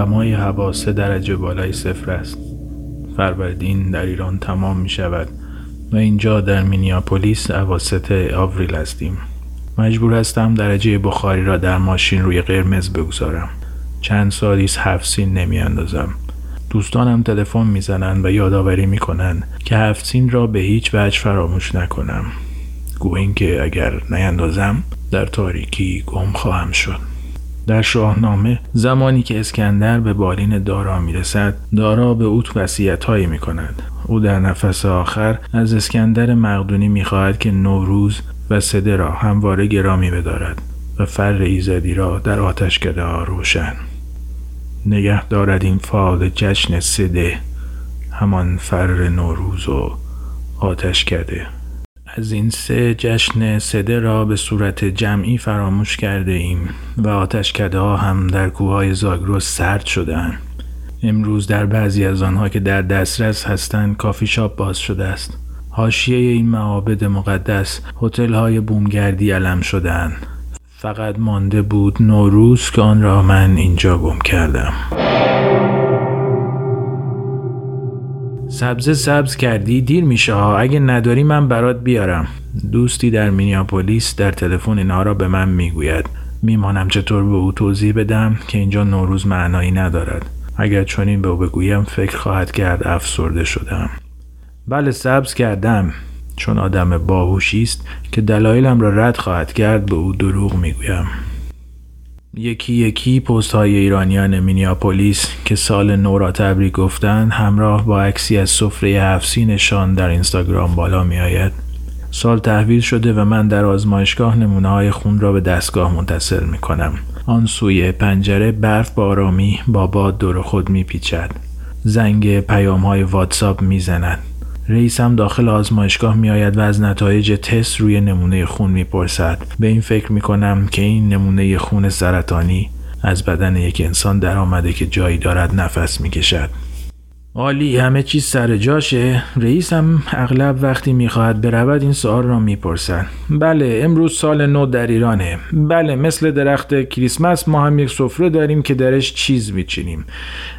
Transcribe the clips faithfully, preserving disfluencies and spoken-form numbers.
آدمای حواسه درجه بالای صفر است. فروردین در ایران تمام می شود و اینجا در مینیاپولیس اواسط آوریل هستیم. مجبور هستم درجه بخاری را در ماشین روی قرمز بگذارم. چند سالی است هفت‌سین نمیاندازم. دوستانم تلفن میزنن و یادآوری میکنن که هفت‌سین را به هیچ وجه فراموش نکنم. گویا که اگر نیندازم در تاریکی گم خواهم شد. در شاهنامه زمانی که اسکندر به بالین دارا میرسد، دارا به او وصیت‌هایی میکند. او در نفس آخر از اسکندر مقدونی میخواهد که نوروز و سده را همواره گرامی بدارد و فر ایزدی را در آتشکده ها روشن نگه دارد. این فاد جشن سده، همان فر نوروز و آتشکده. از این سه جشن سده را به صورت جمعی فراموش کرده ایم و آتشکده ها هم در کوههای زاگرس سرد شدند. امروز در بعضی از آنها که در دسترس هستند کافی شاپ باز شده است. حاشیه این معابد مقدس هتل‌های بومگردی علم شدند. فقط مانده بود نوروز که آن را من اینجا گم کردم. سبز سبز کردی، دیر میشه ها، اگه نداری من برات بیارم. دوستی در مینیاپولیس در تلفن اینها را به من میگوید. میمانم چطور به او توضیح بدم که اینجا نوروز معنایی ندارد. اگر چنین به او بگویم فکر خواهد کرد افسرده شدم. بله سبز کردم. چون آدم باهوشی است که دلایلم را رد خواهد کرد به او دروغ میگویم. یکی یکی پست های ایرانیان مینیاپولیس که سال نو را تبریک گفتند همراه با عکسی از سفره هفت‌سینشان در اینستاگرام بالا می آید. سال تحویل شده و من در آزمایشگاه نمونه های خون را به دستگاه منتقل می کنم. آن سوی پنجره برف با آرامی با باد دور خود می پیچد. زنگ پیام های واتساپ می زند. رئیسم داخل آزمایشگاه می آید و از نتایج تست روی نمونه خون می پرسد. به این فکر می کنم که این نمونه خون سرطانی از بدن یک انسان در آمده که جایی دارد نفس می کشد. عالی، همه چیز سر جاشه. رئیسم اغلب وقتی می خواهد برود این سؤال را می پرسد. بله امروز سال نو در ایرانه. بله مثل درخت کریسمس ما هم یک سفره داریم که درش چیز می چینیم.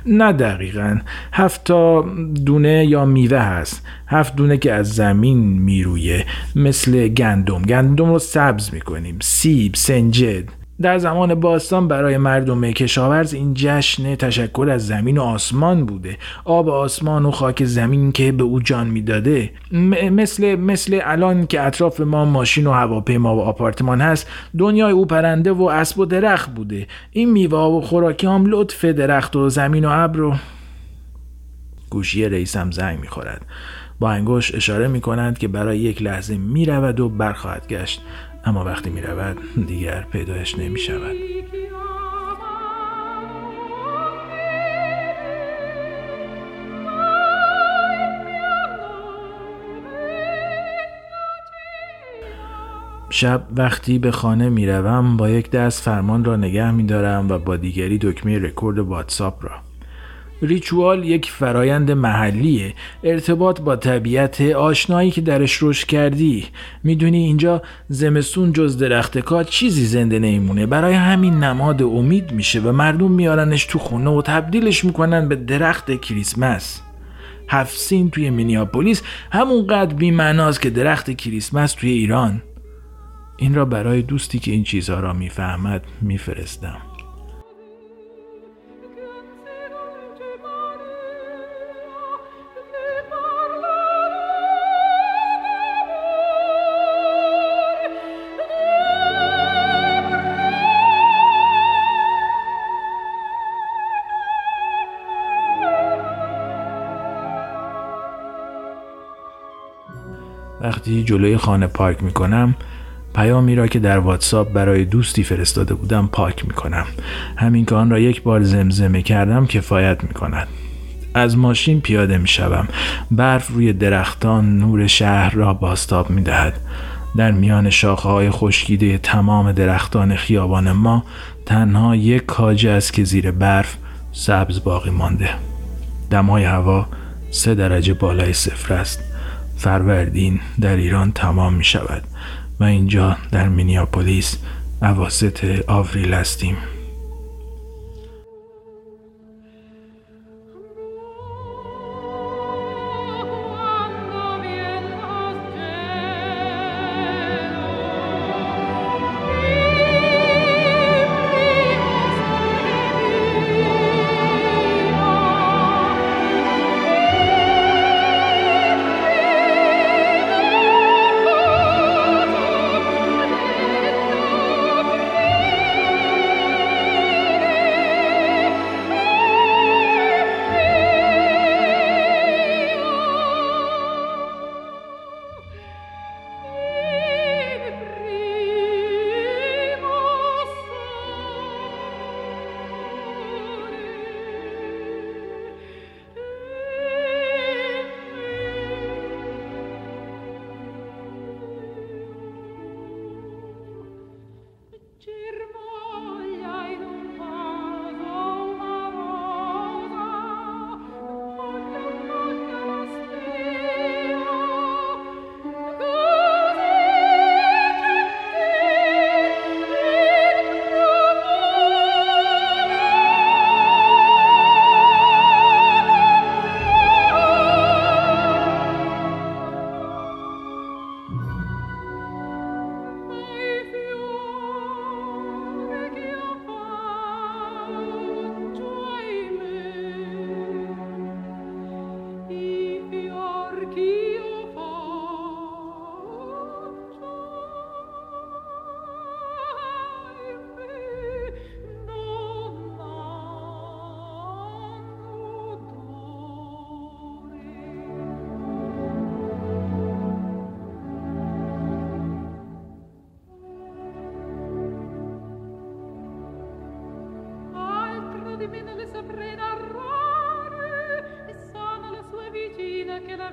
نه دقیقاً هفت تا دونه یا میوه هست. هفت دونه که از زمین می رویه مثل گندم. گندم رو سبز می کنیم. سیب، سنجد. در زمان باستان برای مردم کشاورز این جشن تشکر از زمین و آسمان بوده. آب آسمان و خاک زمین که به او جان میداده. م- مثل مثل الان که اطراف ما ماشین و هواپیما و آپارتمان هست، دنیای او پرنده و اسب و درخت بوده. این میوه و خوراکی هم لطف درخت و زمین و ابر و گوشی رئیسم زنگ میخورد. با انگشت اشاره میکنند که برای یک لحظه میرود و برخواهد گشت. اما وقتی می رود دیگر پیدایش نمی شود. شب وقتی به خانه می روم با یک دست فرمان را نگه می دارم و با دیگری دکمه رکورد واتساپ را. ریچوال یک فرایند محلیه، ارتباط با طبیعت آشنایی که درش رشد کردی. میدونی اینجا زمستون جز درختکار چیزی زنده نمیمونه. برای همین نماد امید میشه و مردم میارنش تو خونه و تبدیلش میکنن به درخت کریسمس. هفت‌سین توی مینیاپولیس همونقدر بی‌معناست که درخت کریسمس توی ایران. این را برای دوستی که این چیزها را میفهمد میفرستم. وقتی جلوی خانه پارک میکنم پیامی را که در واتساپ برای دوستی فرستاده بودم پاک میکنم. همین که آن را یک بار زمزمه کردم کفایت میکند. از ماشین پیاده میشوم. برف روی درختان نور شهر را بازتاب میدهد. در میان شاخه‌های خشکیده تمام درختان خیابان ما تنها یک کاج است که زیر برف سبز باقی مانده. دمای هوا سه درجه بالای صفر است. فروردین در ایران تمام می شود و اینجا در مینیاپولیس اواسط آوریل هستیم.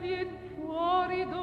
بشنوید وارد